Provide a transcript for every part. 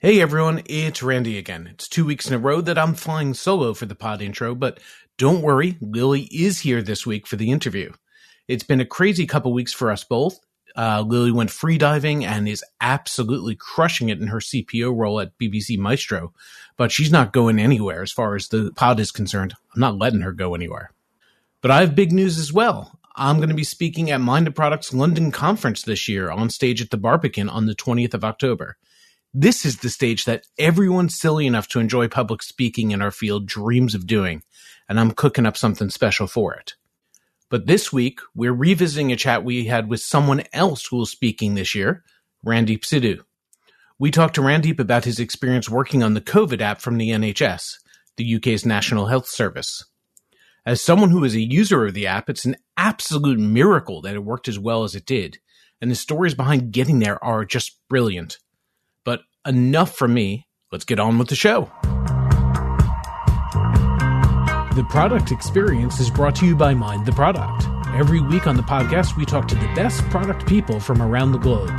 Hey everyone, it's Randy again. It's 2 weeks in a row that I'm flying solo for the pod intro, but don't worry, Lily is here this week for the interview. It's been a crazy couple weeks for us both. Lily went freediving and is absolutely crushing it in her CPO role at BBC Maestro, but she's not going anywhere as far as the pod is concerned. I'm not letting her go anywhere. But I have big news as well. I'm going to be speaking at Mind the Product's London conference this year on stage at the Barbican on the 20th of October. This is the stage that everyone silly enough to enjoy public speaking in our field dreams of doing, and I'm cooking up something special for it. But this week, we're revisiting a chat we had with someone else who was speaking this year, Randeep Sidhu. We talked to Randeep about his experience working on the COVID app from the NHS, the UK's National Health Service. As someone who is a user of the app, it's an absolute miracle that it worked as well as it did, and the stories behind getting there are just brilliant. But enough from me. Let's get on with the show. The Product Experience is brought to you by Mind the Product. Every week on the podcast, we talk to the best product people from around the globe.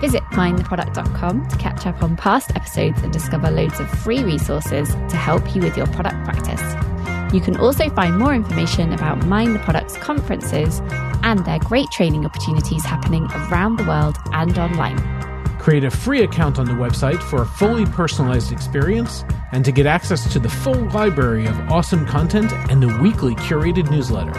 Visit mindtheproduct.com to catch up on past episodes and discover loads of free resources to help you with your product practice. You can also find more information about Mind the Product's conferences and their great training opportunities happening around the world and online. Create a free account on the website for a fully personalized experience and to get access to the full library of awesome content and the weekly curated newsletter.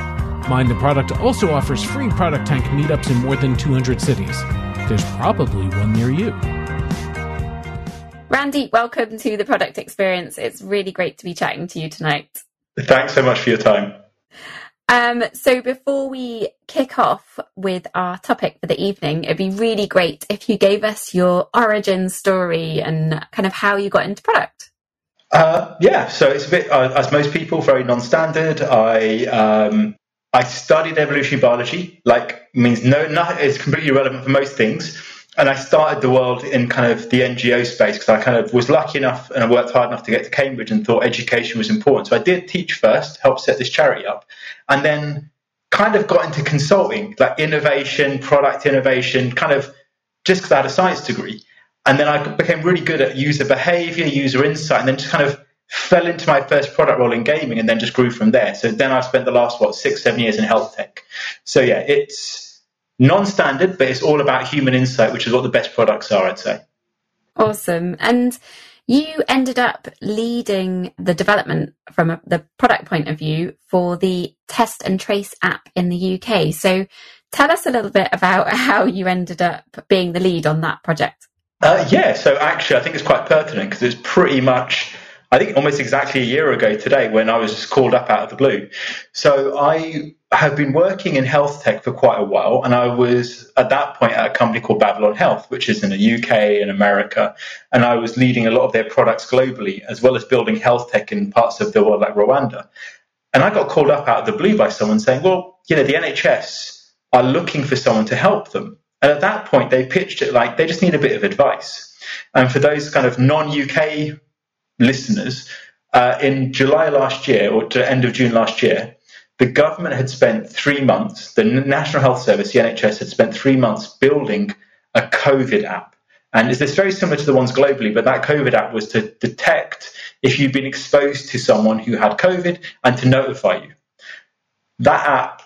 Mind the Product also offers free Product Tank meetups in more than 200 cities. There's probably one near you. Randy, welcome to The Product Experience. It's really great to be chatting to you tonight. Thanks so much for your time. So before we kick off with our topic for the evening, it'd be really great if you gave us your origin story and kind of how you got into product. So it's a bit, as most people, very non-standard. I studied evolutionary biology, it's completely irrelevant for most things. And I started the world in kind of the NGO space because I kind of was lucky enough and I worked hard enough to get to Cambridge and thought education was important. So I did teach first, helped set this charity up, and then kind of got into consulting, like innovation, product innovation, kind of just because I had a science degree. And then I became really good at user behavior, user insight, and then just kind of fell into my first product role in gaming and then just grew from there. So then I spent the last, 6-7 years in health tech. So yeah, it's non-standard, but it's all about human insight, which is what the best products are, I'd say. Awesome. And you ended up leading the development from the product point of view for the Test and Trace app in the UK. So tell us a little bit about how you ended up being the lead on that project. So actually, I think it's quite pertinent because it's pretty much, I think, almost exactly a year ago today when I was called up out of the blue. So I have been working in health tech for quite a while, and I was at that point at a company called Babylon Health, which is in the UK and America, and I was leading a lot of their products globally, as well as building health tech in parts of the world like Rwanda. And I got called up out of the blue by someone saying, the NHS are looking for someone to help them. And at that point, they pitched it like they just need a bit of advice. And for those kind of non-UK listeners, in July last year, or to end of June last year, the government had spent 3 months, the National Health Service, the NHS, had spent 3 months building a COVID app. And it's very similar to the ones globally, but that COVID app was to detect if you'd been exposed to someone who had COVID and to notify you. That app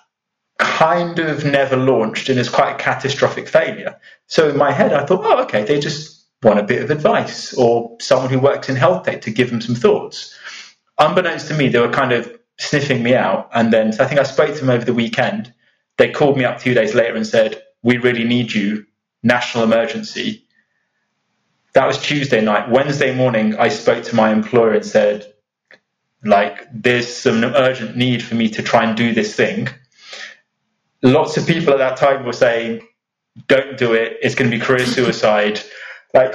kind of never launched and is quite a catastrophic failure. So in my head, I thought, they just want a bit of advice or someone who works in health tech to give them some thoughts. Unbeknownst to me, they were kind of sniffing me out, and then I think I spoke to them over the weekend. They called me up 2 days later and said, we really need you, national emergency. That was Tuesday night. Wednesday morning I spoke to my employer and said, there's some urgent need for me to try and do this thing. Lots of people at that time were saying, don't do it, it's going to be career suicide.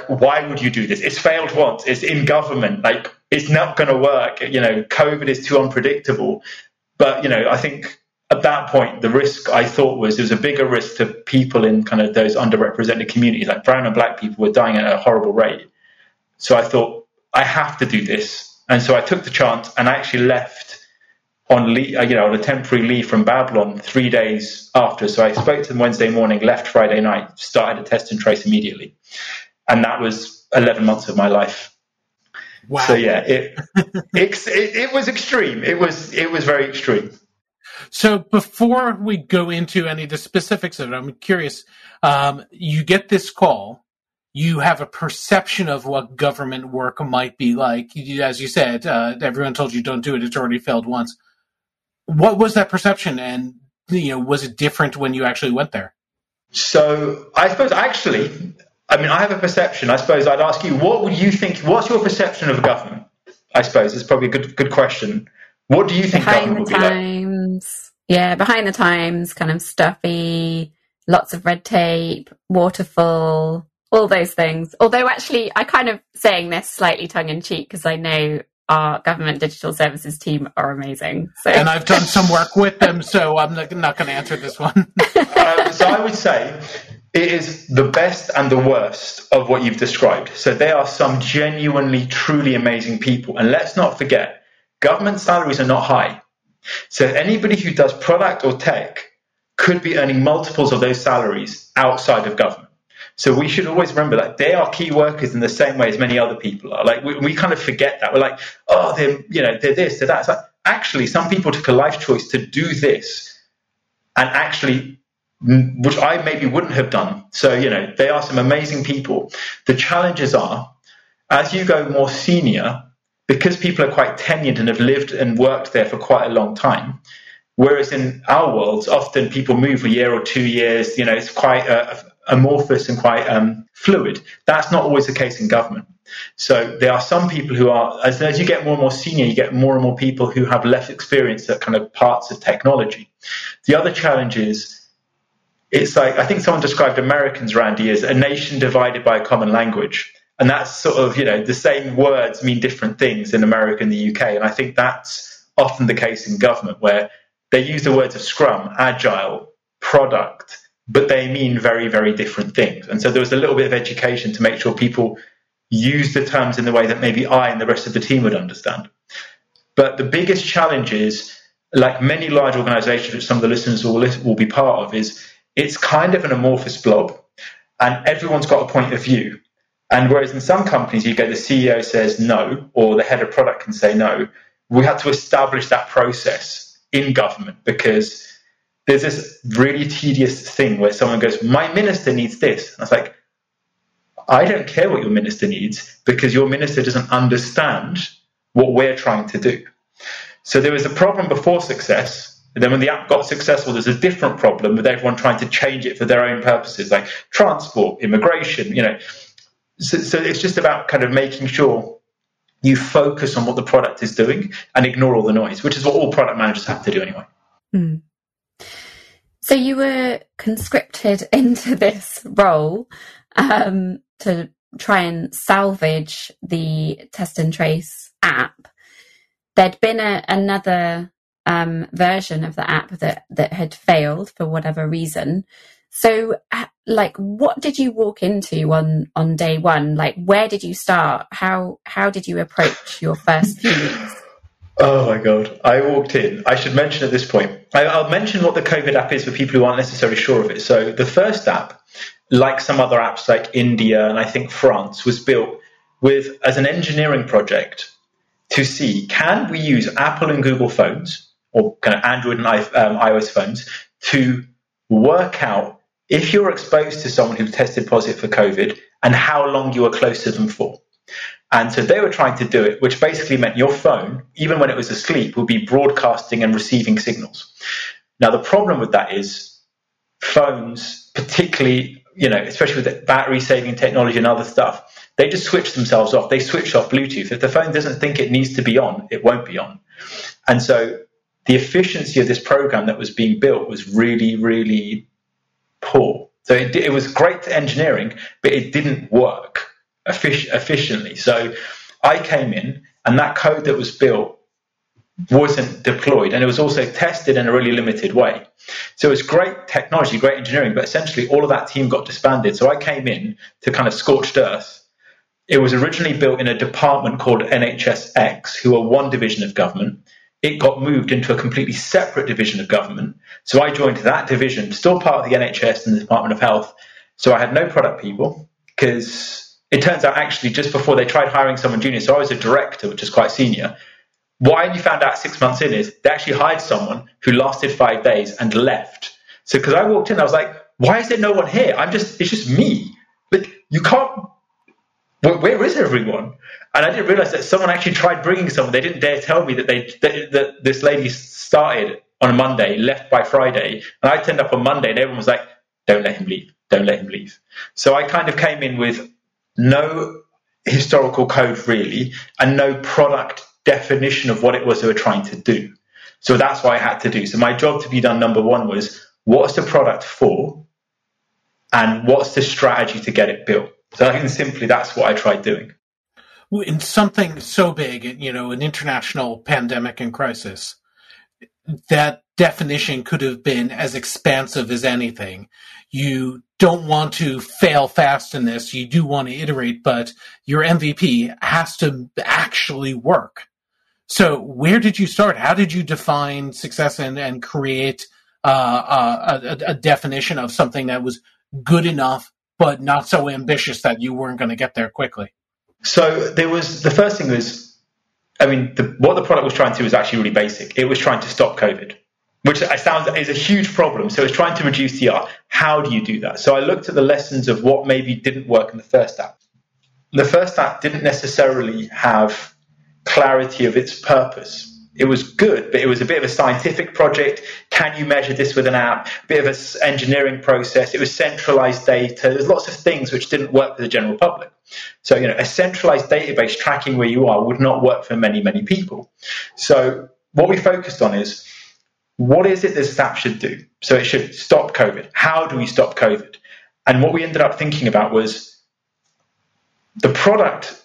Why would you do this? It's failed once, it's in government, it's not going to work. COVID is too unpredictable. But, I think at that point, the risk I thought was there was a bigger risk to people in kind of those underrepresented communities, like brown and black people were dying at a horrible rate. So I thought, I have to do this. And so I took the chance and I actually left on a temporary leave from Babylon 3 days after. So I spoke to them Wednesday morning, left Friday night, started a Test and Trace immediately. And that was 11 months of my life. Wow. So yeah, it was extreme. It was very extreme. So before we go into any of the specifics of it, I'm curious, you get this call, you have a perception of what government work might be like. As you said, everyone told you don't do it. It's already failed once. What was that perception? And, was it different when you actually went there? So I suppose I have a perception. I suppose I'd ask you, what would you think? What's your perception of government? I suppose it's probably a good question. What do you think government would be like? Yeah, behind the times, kind of stuffy, lots of red tape, waterful, all those things. Although actually, I kind of saying this slightly tongue-in-cheek because I know our government digital services team are amazing. So. And I've done some work with them, so I'm not going to answer this one. So I would say it is the best and the worst of what you've described. So they are some genuinely, truly amazing people. And let's not forget, government salaries are not high. So anybody who does product or tech could be earning multiples of those salaries outside of government. So we should always remember that they are key workers in the same way as many other people are. Like we kind of forget that. We're like, oh, they're this, they're that. It's like, actually, some people took a life choice to do this and actually, which I maybe wouldn't have done. So, they are some amazing people. The challenges are, as you go more senior, because people are quite tenured and have lived and worked there for quite a long time, whereas in our worlds, often people move a year or 2 years, it's quite amorphous and quite fluid. That's not always the case in government. So there are some people who are, as you get more and more senior, you get more and more people who have less experience at kind of parts of technology. The other challenge is, it's like, I think someone described Americans, Randy, as a nation divided by a common language. And that's sort of, the same words mean different things in America and the UK. And I think that's often the case in government where they use the words of Scrum, Agile, Product, but they mean very, very different things. And so there was a little bit of education to make sure people use the terms in the way that maybe I and the rest of the team would understand. But the biggest challenge is, like many large organizations, which some of the listeners will be part of, is it's kind of an amorphous blob and everyone's got a point of view. And whereas in some companies, you go, the CEO says no, or the head of product can say no, we had to establish that process in government because there's this really tedious thing where someone goes, my minister needs this. And I was like, I don't care what your minister needs because your minister doesn't understand what we're trying to do. So there was a problem before success. And then when the app got successful, there's a different problem with everyone trying to change it for their own purposes, like transport, immigration, So it's just about kind of making sure you focus on what the product is doing and ignore all the noise, which is what all product managers have to do anyway. Mm. So you were conscripted into this role to try and salvage the Test and Trace app. There'd been another version of the app that had failed for whatever reason. So, what did you walk into on day one? Like, where did you start? How did you approach your first few weeks? Oh, my God. I walked in. I should mention at this point, I'll mention what the COVID app is for people who aren't necessarily sure of it. So the first app, like some other apps like India and I think France, was built as an engineering project to see, can we use Apple and Google phones or kind of Android and iOS phones to work out if you're exposed to someone who tested positive for COVID and how long you were close to them for. And so they were trying to do it, which basically meant your phone, even when it was asleep, would be broadcasting and receiving signals. Now, the problem with that is phones, particularly, especially with battery saving technology and other stuff, they just switch themselves off. They switch off Bluetooth. If the phone doesn't think it needs to be on, it won't be on. And so the efficiency of this program that was being built was really, really poor. So it was great engineering, but it didn't work efficiently. So I came in and that code that was built wasn't deployed and it was also tested in a really limited way. So it was great technology, great engineering, but essentially all of that team got disbanded. So I came in to kind of scorched earth. It was originally built in a department called NHSX, who are one division of government. It got moved into a completely separate division of government. So I joined that division, still part of the NHS and the Department of Health. So I had no product people because It turns out actually just before they tried hiring someone junior, so I was a director, which is quite senior. What I only found out 6 months in is they actually hired someone who lasted 5 days and left. So because I walked in, I was like, why is there no one here? It's just me. Like, you can't, where is everyone? And I didn't realize that someone actually tried bringing someone. They didn't dare tell me that this lady started on a Monday, left by Friday. And I turned up on Monday and everyone was like, don't let him leave. Don't let him leave. So I kind of came in with no historical code really, and no product definition of what it was they were trying to do. So that's what I had to do. So my job to be done, number one, was what's the product for and what's the strategy to get it built? So I think simply that's what I tried doing. In something so big, you know, an international pandemic and crisis, that definition could have been as expansive as anything. You don't want to fail fast in this. You do want to iterate, but your MVP has to actually work. So where did you start? How did you define success and create a definition of something that was good enough but not so ambitious that you weren't going to get there quickly? So there was, the first thing was, what the product was trying to do was actually really basic. It was trying to stop COVID, which is a huge problem. So it's trying to reduce TR. How do you do that? So I looked at the lessons of what maybe didn't work in the first app. The first app didn't necessarily have clarity of its purpose. It was good, but it was a bit of a scientific project. Can you measure this with an app? A bit of an engineering process. It was centralized data. There's lots of things which didn't work for the general public. So, you know, a centralized database tracking where you are would not work for many, many people. So what we focused on is, what is it this app should do? So it should stop COVID. How do we stop COVID? And what we ended up thinking about was the product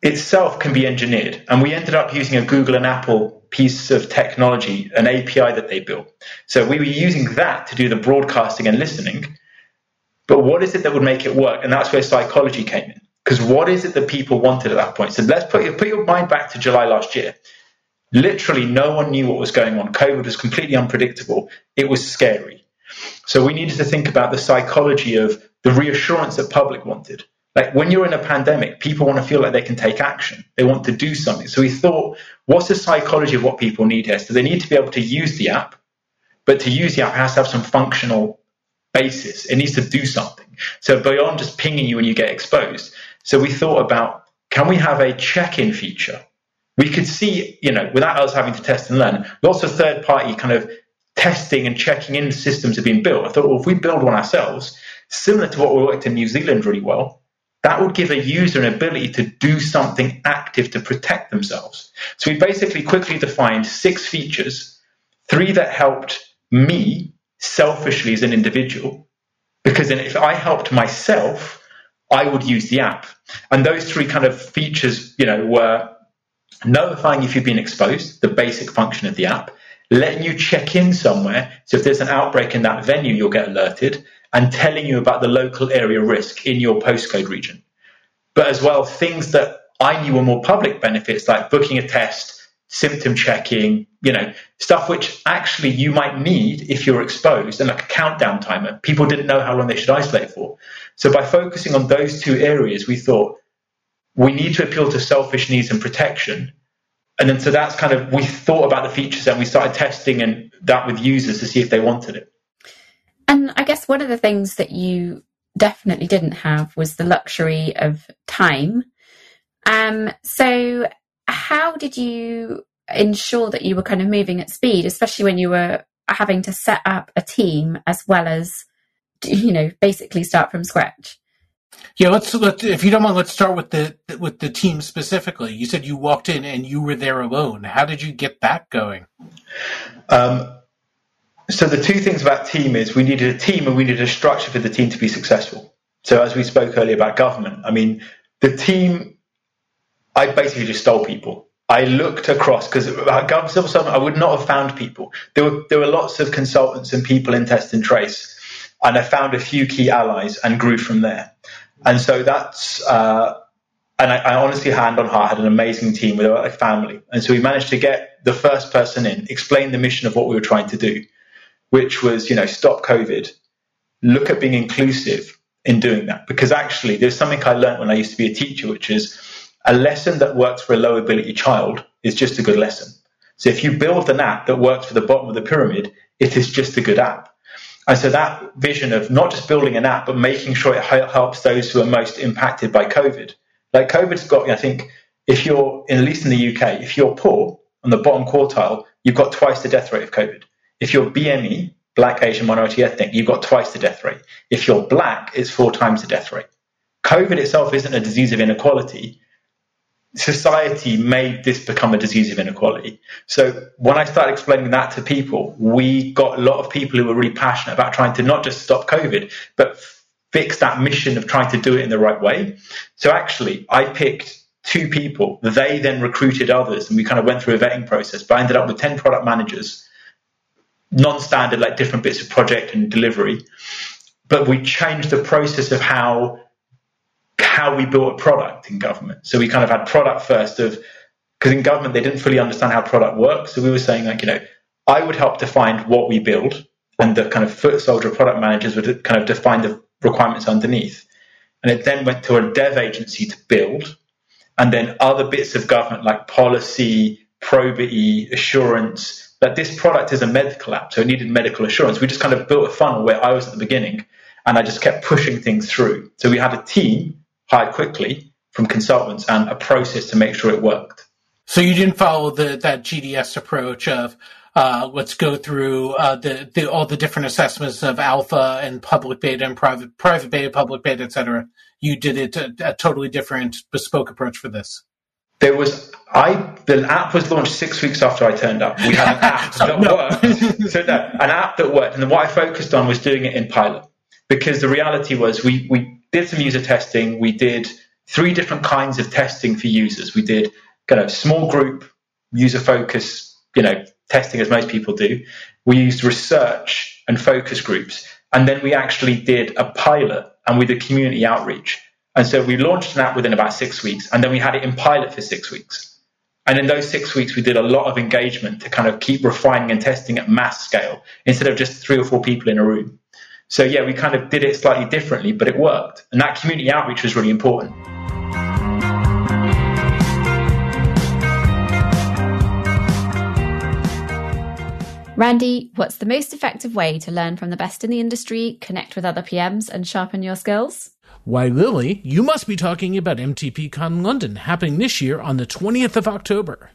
itself can be engineered. And we ended up using a Google and Apple piece of technology, an API that they built. So we were using that to do the broadcasting and listening. But what is it that would make it work? And that's where psychology came in. Because what is it that people wanted at that point? So let's put your mind back to July last year. Literally no one knew what was going on. COVID was completely unpredictable. It was scary. So we needed to think about the psychology of the reassurance that public wanted. Like, when you're in a pandemic, people want to feel like they can take action. They want to do something. So we thought, what's the psychology of what people need here? So they need to be able to use the app, but to use the app has to have some functional basis. It needs to do something. So beyond just pinging you when you get exposed. So we thought about, can we have a check-in feature? We could see, you know, without us having to test and learn, lots of third-party kind of testing and checking in systems have been built. I thought, well, if we build one ourselves, similar to what worked in New Zealand really well, that would give a user an ability to do something active to protect themselves. So we basically quickly defined 6 features, 3 that helped me selfishly as an individual, because then if I helped myself, I would use the app. And those 3 kind of features, you know, were notifying if you've been exposed, the basic function of the app, letting you check in somewhere. So if there's an outbreak in that venue, you'll get alerted, and telling you about the local area risk in your postcode region. But as well, things that I knew were more public benefits, like booking a test, symptom checking, you know, stuff which actually you might need if you're exposed, and like a countdown timer. People didn't know how long they should isolate for. So by focusing on those 2 areas, we thought we need to appeal to selfish needs and protection. And then so that's kind of, we thought about the features and we started testing and that with users to see if they wanted it. And I guess one of the things that you definitely didn't have was the luxury of time. So how did you ensure that you were kind of moving at speed, especially when you were having to set up a team as well as, you know, basically start from scratch? Yeah, let's if you don't mind, let's start with the team specifically. You said you walked in and you were there alone. How did you get that going? So the 2 things about team is we needed a team and we needed a structure for the team to be successful. So as we spoke earlier about government, I mean, the team, I basically just stole people. I looked across because civil servant, I would not have found people. There were lots of consultants and people in test and trace, and I found a few key allies and grew from there. And so that's and I honestly, hand on heart, had an amazing team with a family. And so we managed to get the first person in, explain the mission of what we were trying to do, which was, you know, stop COVID, look at being inclusive, in doing that, because actually there's something I learned when I used to be a teacher, which is a lesson that works for a low ability child is just a good lesson. So if you build an app that works for the bottom of the pyramid, it is just a good app. And so that vision of not just building an app, but making sure it helps those who are most impacted by COVID. Like COVID's got, I think, if you're, at least in the UK, if you're poor on the bottom quartile, you've got twice the death rate of COVID. If you're BME, Black, Asian, minority, ethnic, you've got twice the death rate. If you're Black, it's 4 times the death rate. COVID itself isn't a disease of inequality. Society made this become a disease of inequality. So when I started explaining that to people, we got a lot of people who were really passionate about trying to not just stop COVID, but fix that mission of trying to do it in the right way. So actually, I picked 2 people. They then recruited others, and we kind of went through a vetting process. But I ended up with 10 product managers, non-standard, like different bits of project and delivery. But we changed the process of how we built a product in government. So we kind of had product first of, because in government, they didn't fully understand how product works. So we were saying, like, you know, I would help define what we build, and the kind of foot soldier product managers would kind of define the requirements underneath. And it then went to a dev agency to build. And then other bits of government like policy, probity, assurance, that this product is a medical app. So it needed medical assurance. We just kind of built a funnel where I was at the beginning, and I just kept pushing things through. So we had a team hired quickly from consultants and a process to make sure it worked. So you didn't follow that GDS approach of let's go through all the different assessments of alpha and public beta and private beta, public beta, et cetera. You did it a totally different bespoke approach for this. The app was launched 6 weeks after I turned up. We had an app that worked. So no, an app that worked. And what I focused on was doing it in pilot, because the reality was we did some user testing. We did 3 different kinds of testing for users. We did kind of small group, user focus, testing as most people do. We used research and focus groups. And then we actually did a pilot, and we did community outreach. And so we launched an app within about 6 weeks, and then we had it in pilot for 6 weeks. And in those 6 weeks, we did a lot of engagement to kind of keep refining and testing at mass scale instead of just 3 or 4 people in a room. So yeah, we kind of did it slightly differently, but it worked. And that community outreach was really important. Randy, what's the most effective way to learn from the best in the industry, connect with other PMs, and sharpen your skills? Why, Lily, you must be talking about MTPCon London happening this year on the 20th of October.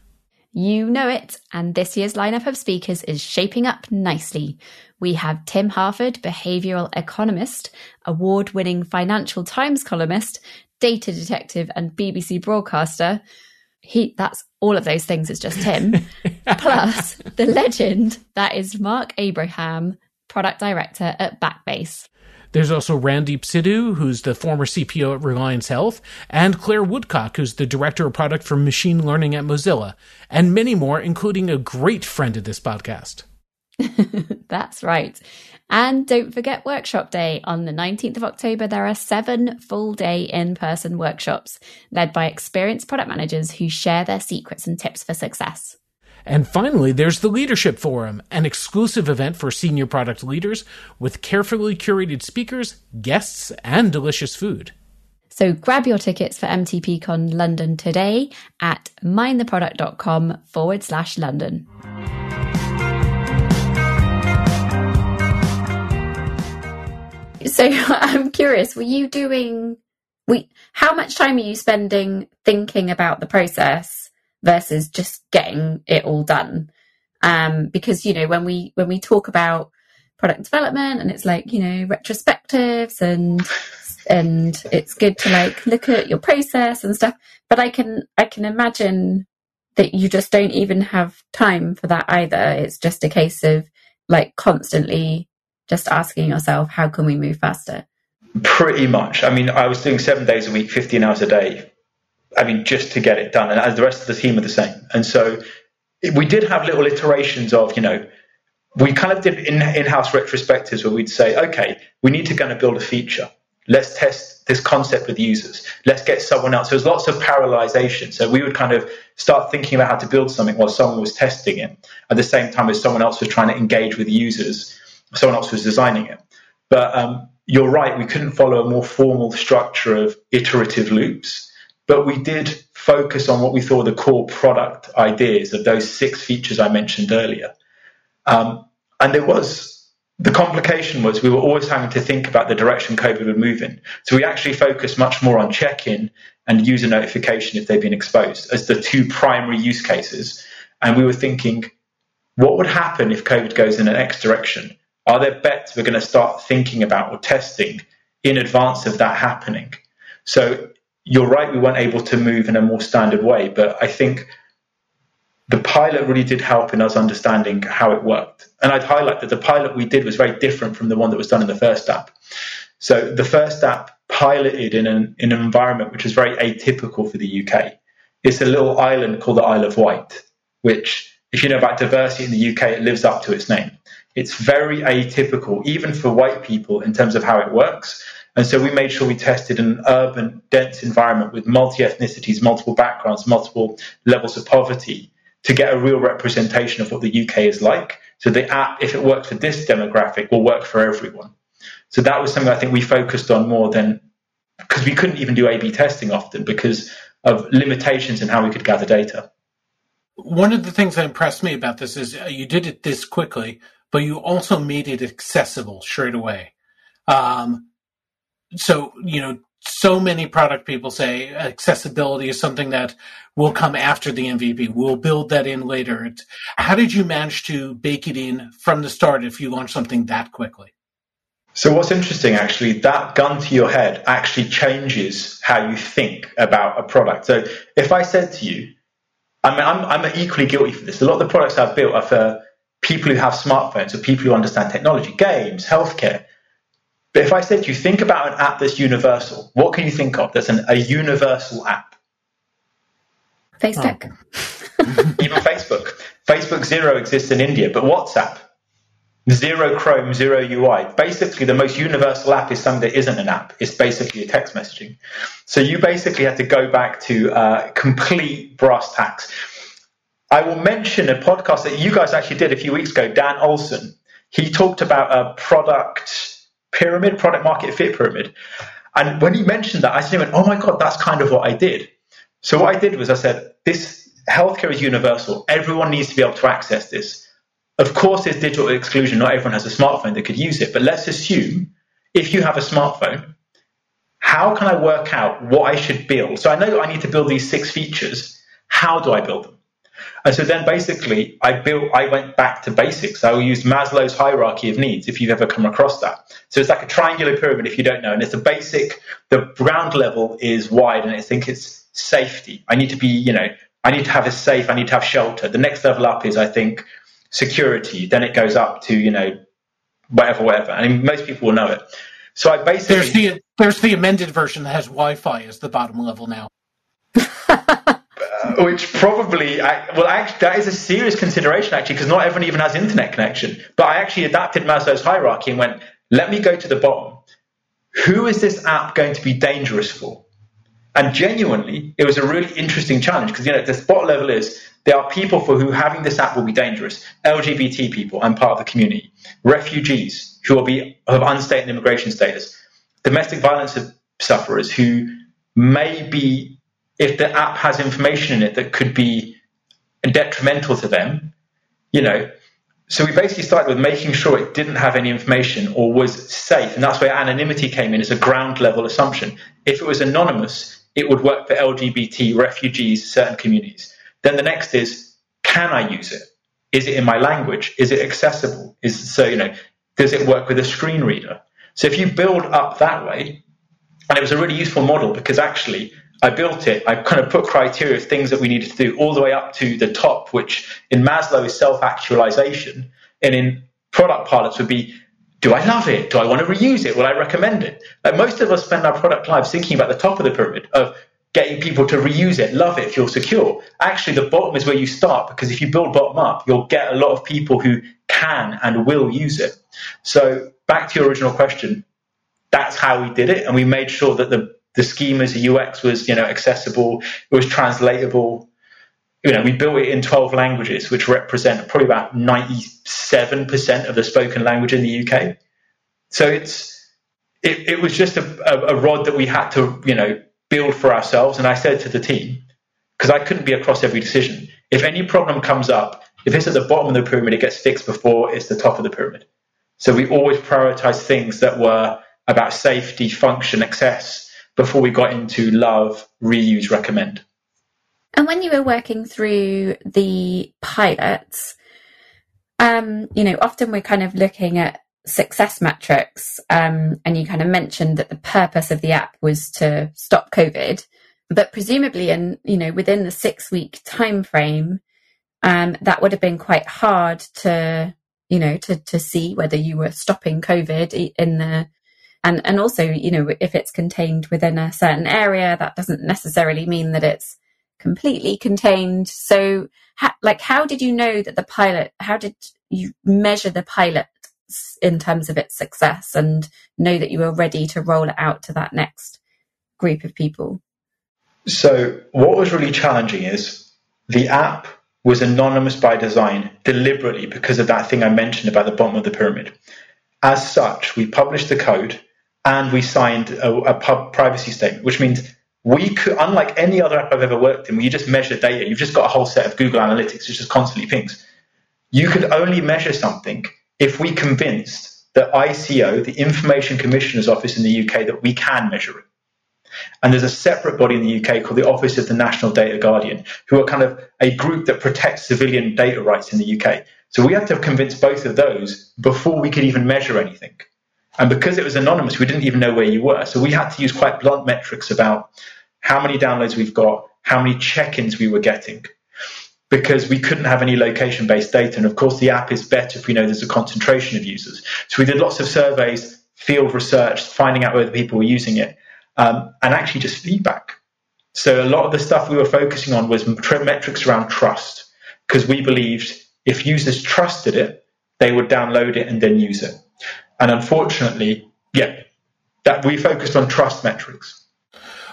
You know it, and this year's lineup of speakers is shaping up nicely. We have Tim Harford, behavioural economist, award-winning Financial Times columnist, data detective, and BBC broadcaster. That's all of those things is just him. Plus the legend that is Mark Abraham, product director at Backbase. There's also Randeep Sidhu, who's the former CPO at Reliance Health, and Claire Woodcock, who's the director of product for machine learning at Mozilla, and many more, including a great friend of this podcast. That's right. And don't forget workshop day. On the 19th of October, there are 7 full-day in-person workshops led by experienced product managers who share their secrets and tips for success. And finally, there's the Leadership Forum, an exclusive event for senior product leaders with carefully curated speakers, guests, and delicious food. So grab your tickets for MTPCon London today at mindtheproduct.com/London. So I'm curious, how much time are you spending thinking about the process versus just getting it all done? Because, when we talk about product development, and it's like, retrospectives and it's good to look at your process and stuff, but I can imagine that you just don't even have time for that either. It's just a case of constantly just asking yourself, how can we move faster? Pretty much. I was doing 7 days a week, 15 hours a day, just to get it done. And the rest of the team are the same. And so we did have little iterations of, we kind of did in-house retrospectives where we'd say, okay, we need to kind of build a feature. Let's test this concept with users. Let's get someone else. So there's lots of parallelization. So we would kind of start thinking about how to build something while someone was testing it at the same time as someone else was trying to engage with users. Someone else was designing it. But you're right, we couldn't follow a more formal structure of iterative loops, but we did focus on what we thought were the core product ideas of those 6 features I mentioned earlier. And there was, the complication was we were always having to think about the direction COVID would move in. So we actually focused much more on check-in and user notification if they've been exposed as the 2 primary use cases. And we were thinking, what would happen if COVID goes in an X direction? Are there bets we're going to start thinking about or testing in advance of that happening? So you're right, we weren't able to move in a more standard way, but I think the pilot really did help in us understanding how it worked. And I'd highlight that the pilot we did was very different from the one that was done in the first app. So the first app piloted in an environment which was very atypical for the UK. It's a little island called the Isle of Wight, which, if you know about diversity in the UK, it lives up to its name. It's very atypical, even for white people, in terms of how it works. And so we made sure we tested an urban, dense environment with multi-ethnicities, multiple backgrounds, multiple levels of poverty, to get a real representation of what the UK is like. So the app, if it works for this demographic, will work for everyone. So that was something I think we focused on more than, because we couldn't even do A/B testing often because of limitations in how we could gather data. One of the things that impressed me about this is you did it this quickly, but you also made it accessible straight away. So many product people say accessibility is something that will come after the MVP. We'll build that in later. How did you manage to bake it in from the start if you launch something that quickly? So what's interesting, actually, that gun to your head actually changes how you think about a product. So if I said to you, I'm equally guilty for this. A lot of the products I've built are for people who have smartphones or people who understand technology, games, healthcare. But if I said to you, think about an app that's universal, what can you think of that's a universal app? Facebook. Even Facebook. Facebook Zero exists in India, but WhatsApp, zero Chrome, zero UI. Basically, the most universal app is something that isn't an app. It's basically a text messaging. So you basically had to go back to complete brass tacks. I will mention a podcast that you guys actually did a few weeks ago, Dan Olson. He talked about a product market fit pyramid. And when he mentioned that, I said, oh my God, that's kind of what I did. So what I did was I said, this healthcare is universal. Everyone needs to be able to access this. Of course, there's digital exclusion. Not everyone has a smartphone that could use it. But let's assume if you have a smartphone, how can I work out what I should build? So I know I need to build these 6 features. How do I build them? And so then basically I went back to basics. I will use Maslow's hierarchy of needs if you've ever come across that. So it's like a triangular pyramid if you don't know. And it's a basic, the ground level is wide and I think it's safety. I need to be, I need to have a safe, I need to have shelter. The next level up is, I think, security. Then it goes up to, whatever. I mean, most people will know it. So I basically... There's the amended version that has Wi-Fi as the bottom level now. Which probably, that is a serious consideration, actually, because not everyone even has internet connection. But I actually adapted Maslow's hierarchy and went, let me go to the bottom. Who is this app going to be dangerous for? And genuinely, it was a really interesting challenge because, the spot level is there are people for who having this app will be dangerous. LGBT people, I'm part of the community. Refugees who will be of unstable immigration status. Domestic violence sufferers who may be, if the app has information in it that could be detrimental to them, So we basically started with making sure it didn't have any information or was safe. And that's where anonymity came in as a ground level assumption. If it was anonymous, it would work for LGBT, refugees, certain communities. Then the next is, can I use it? Is it in my language? Is it accessible? Does it work with a screen reader? So if you build up that way, and it was a really useful model because actually, I built it, I kind of put criteria of things that we needed to do all the way up to the top, which in Maslow is self-actualization. And in product pilots would be, do I love it? Do I want to reuse it? Will I recommend it? Like most of us spend our product lives thinking about the top of the pyramid of getting people to reuse it, love it, feel secure. Actually, the bottom is where you start because if you build bottom up, you'll get a lot of people who can and will use it. So back to your original question, that's how we did it. And we made sure that the scheme as a UX was, accessible. It was translatable. We built it in 12 languages, which represent probably about 97% of the spoken language in the UK. So it's it was just a rod that we had to, build for ourselves. And I said to the team, because I couldn't be across every decision, if any problem comes up, if it's at the bottom of the pyramid, it gets fixed before it's the top of the pyramid. So we always prioritized things that were about safety, function, access, before we got into love, reuse, recommend. And when you were working through the pilots, often we're kind of looking at success metrics, and you kind of mentioned that the purpose of the app was to stop COVID, but presumably within the 6-week time frame, that would have been quite hard to see whether you were stopping COVID in the, and also, if it's contained within a certain area, that doesn't necessarily mean that it's completely contained. So how did you know that the pilot, how did you measure the pilot in terms of its success and know that you were ready to roll it out to that next group of people? So what was really challenging is the app was anonymous by design, deliberately, because of that thing I mentioned about the bottom of the pyramid. As such, we published the code and we signed a privacy statement, which means we could, unlike any other app I've ever worked in, where you just measure data, you've just got a whole set of Google Analytics, which just constantly pings. You could only measure something if we convinced the ICO, the Information Commissioner's Office in the UK, that we can measure it. And there's a separate body in the UK called the Office of the National Data Guardian, who are kind of a group that protects civilian data rights in the UK. So we had to convince both of those before we could even measure anything. And because it was anonymous, we didn't even know where you were. So we had to use quite blunt metrics about how many downloads we've got, how many check-ins we were getting, because we couldn't have any location-based data. And of course, the app is better if we know there's a concentration of users. So we did lots of surveys, field research, finding out whether people were using it, and actually just feedback. So a lot of the stuff we were focusing on was metrics around trust, because we believed if users trusted it, they would download it and then use it. And unfortunately, that we focused on trust metrics.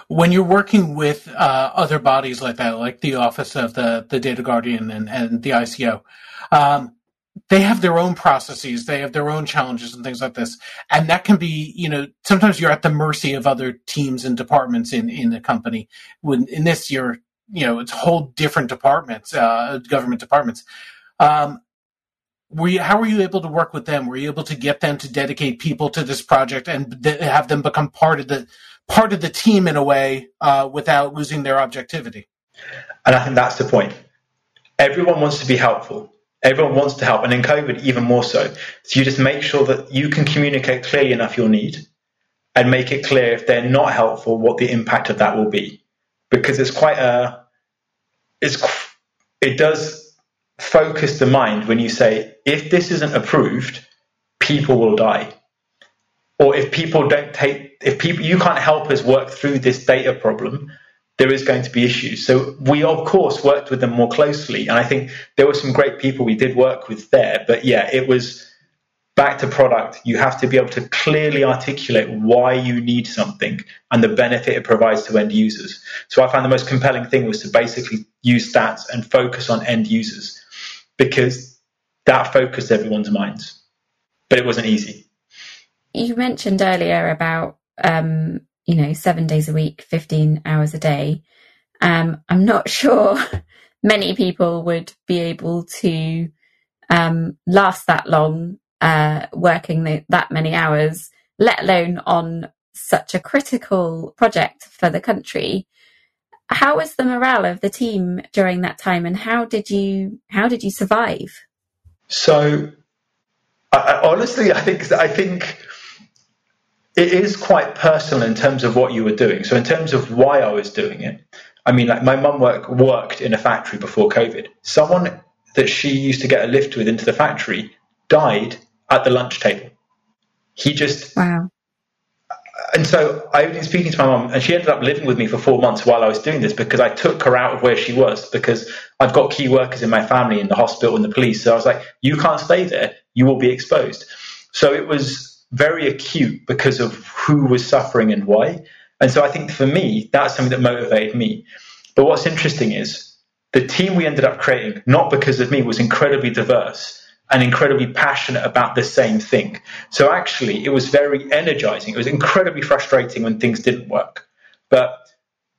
When you're working with other bodies like that, like the Office of the Data Guardian and the ICO, they have their own processes, they have their own challenges and things like this. And that can be, sometimes you're at the mercy of other teams and departments in a company. When in this year, it's whole different departments, government departments. How were you able to work with them? Were you able to get them to dedicate people to this project and have them become part of the team in a way without losing their objectivity? And I think that's the point. Everyone wants to be helpful. Everyone wants to help. And in COVID, even more so. So you just make sure that you can communicate clearly enough your need and make it clear if they're not helpful, what the impact of that will be. Because it does focus the mind when you say, if this isn't approved, people will die. Or you can't help us work through this data problem, there is going to be issues. So we, of course, worked with them more closely. And I think there were some great people we did work with there. But it was back to product. You have to be able to clearly articulate why you need something and the benefit it provides to end users. So I found the most compelling thing was to basically use stats and focus on end users, because that focused everyone's minds. But it wasn't easy. You mentioned earlier about, 7 days a week, 15 hours a day. I'm not sure many people would be able to last that long working that many hours, let alone on such a critical project for the country. How was the morale of the team during that time, and how did you survive? So honestly, I think it is quite personal in terms of what you were doing. So in terms of why I was doing it, my mum worked in a factory before COVID. Someone that she used to get a lift with into the factory died at the lunch table. Wow. And so I've been speaking to my mum, and she ended up living with me for 4 months while I was doing this, because I took her out of where she was, because I've got key workers in my family, in the hospital and the police. So I was like, you can't stay there. You will be exposed. So it was very acute because of who was suffering and why. And so I think for me, that's something that motivated me. But what's interesting is the team we ended up creating, not because of me, was incredibly diverse. and incredibly passionate about the same thing. So actually, it was very energizing. It was incredibly frustrating when things didn't work. But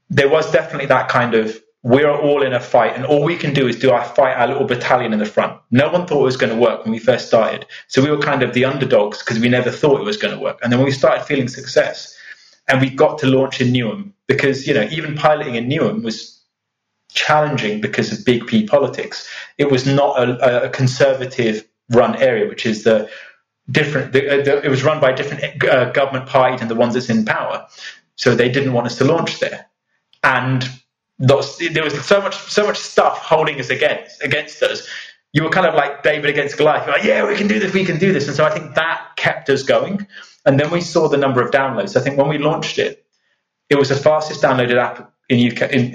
there was definitely that kind of, we are all in a fight, and all we can do is do our fight, our little battalion in the front. No one thought it was going to work when we first started. So we were kind of the underdogs because we never thought it was going to work. And then when we started feeling success and we got to launch in Newham, because, you know, even piloting in Newham was challenging because of big P politics. It was not a conservative run area, which is the different, it was run by a different government party than the ones that's in power. So they didn't want us to launch there. And there was so much stuff holding us against us. You were kind of like David against Goliath. You're like, yeah, we can do this. And so I think that kept us going. And then we saw the number of downloads. I think when we launched it, it was the fastest downloaded app in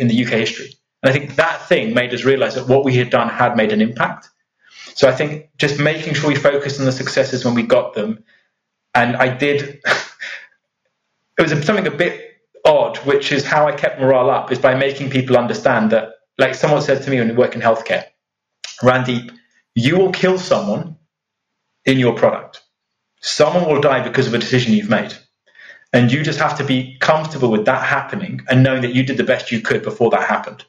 the UK history. And I think that thing made us realize that what we had done had made an impact. So I think just making sure we focused on the successes when we got them. And I did, it was something a bit odd, which is how I kept morale up, is by making people understand that, like someone said to me when we work in healthcare, Randeep, you will kill someone in your product. Someone will die because of a decision you've made. And you just have to be comfortable with that happening and knowing that you did the best you could before that happened.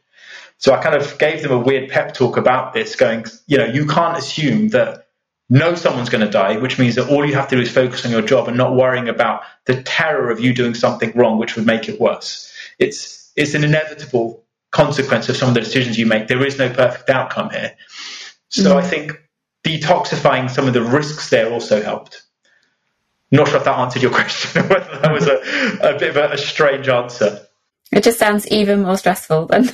So I kind of gave them a weird pep talk about this, going, you know, you can't assume that no someone's going to die, which means that all you have to do is focus on your job and not worrying about the terror of you doing something wrong, which would make it worse. It's an inevitable consequence of some of the decisions you make. There is no perfect outcome here. So I think detoxifying some of the risks there also helped. Not sure if that answered your question, whether that was a bit of a strange answer. It just sounds even more stressful than...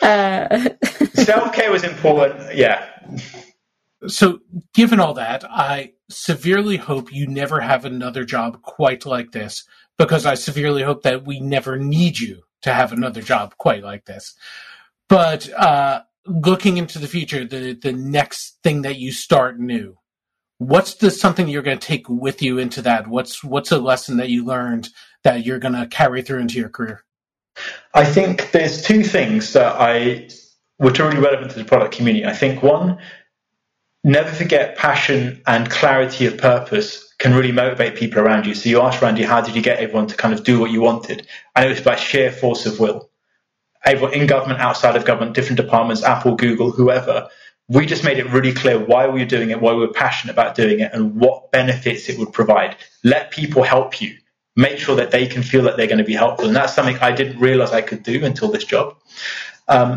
Self-care was important, yeah. So given all that, I severely hope you never have another job quite like this, because I severely hope that we never need you to have another job quite like this. But looking into the future, the next thing that you start new, what's something you're going to take with you into that? What's a lesson that you learned that you're going to carry through into your career? I think there's two things which are really relevant to the product community. I think one, never forget passion and clarity of purpose can really motivate people around you. So you asked Randy, how did you get everyone to kind of do what you wanted? And it was by sheer force of will. Everyone in government, outside of government, different departments, Apple, Google, whoever, we just made it really clear why we were doing it, why we were passionate about doing it, and what benefits it would provide. Let people help you. Make sure that they can feel that they're going to be helpful. And that's something I didn't realize I could do until this job. I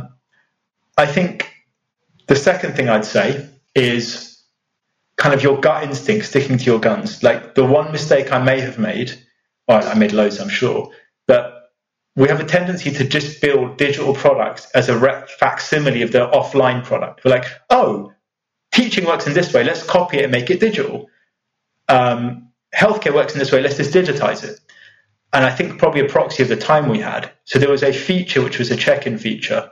think the second thing I'd say is kind of your gut instinct, sticking to your guns. Like the one mistake I may have made, or I made loads, I'm sure, but we have a tendency to just build digital products as a facsimile of the offline product. We're like, oh, teaching works in this way. Let's copy it and make it digital. Healthcare works in this way, let's just digitize it. And I think probably a proxy of the time we had. So there was a feature, which was a check-in feature,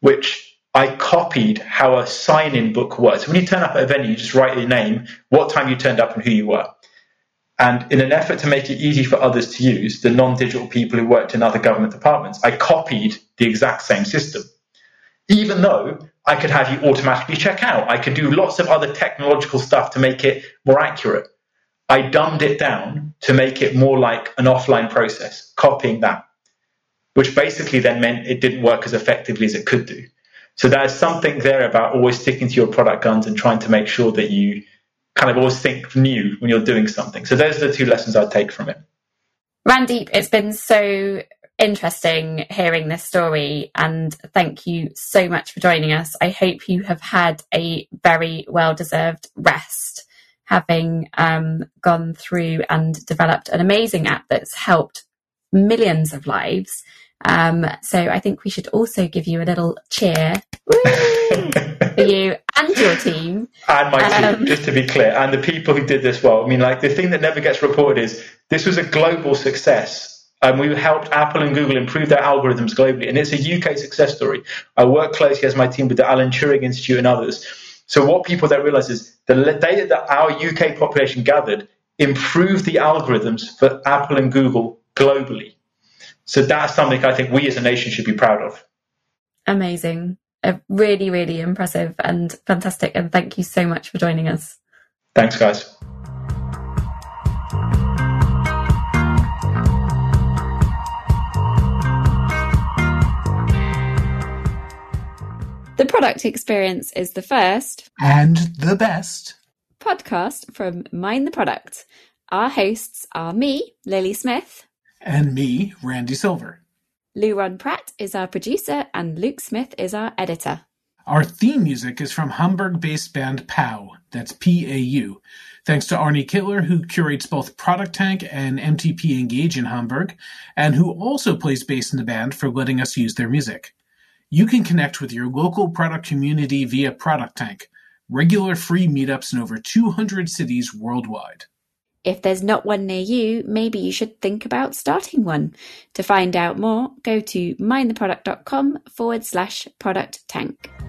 which I copied how a sign-in book was. When you turn up at a venue, you just write your name, what time you turned up and who you were. And in an effort to make it easy for others to use, the non-digital people who worked in other government departments, I copied the exact same system. Even though I could have you automatically check out, I could do lots of other technological stuff to make it more accurate. I dumbed it down to make it more like an offline process, copying that, which basically then meant it didn't work as effectively as it could do. So there's something there about always sticking to your product guns and trying to make sure that you kind of always think new when you're doing something. So those are the two lessons I'd take from it. Randeep, it's been so interesting hearing this story, and thank you so much for joining us. I hope you have had a very well-deserved rest, having gone through and developed an amazing app that's helped millions of lives. So I think we should also give you a little cheer for you and your team. And my team, just to be clear, and the people who did this well. I mean, like, the thing that never gets reported is this was a global success. We helped Apple and Google improve their algorithms globally. And it's a UK success story. I work closely as my team with the Alan Turing Institute and others. So what people don't realize is the data that our UK population gathered improved the algorithms for Apple and Google globally. So that's something I think we as a nation should be proud of. Amazing. really, really impressive and fantastic. And thank you so much for joining us. Thanks, guys. The Product Experience is the first and the best podcast from Mind the Product. Our hosts are me, Lily Smith, and me, Randy Silver. Lou Ron Pratt is our producer and Luke Smith is our editor. Our theme music is from Hamburg-based band Pau, that's P-A-U. Thanks to Arnie Kittler, who curates both Product Tank and MTP Engage in Hamburg, and who also plays bass in the band, for letting us use their music. You can connect with your local product community via Product Tank, regular free meetups in over 200 cities worldwide. If there's not one near you, maybe you should think about starting one. To find out more, go to mindtheproduct.com/product tank.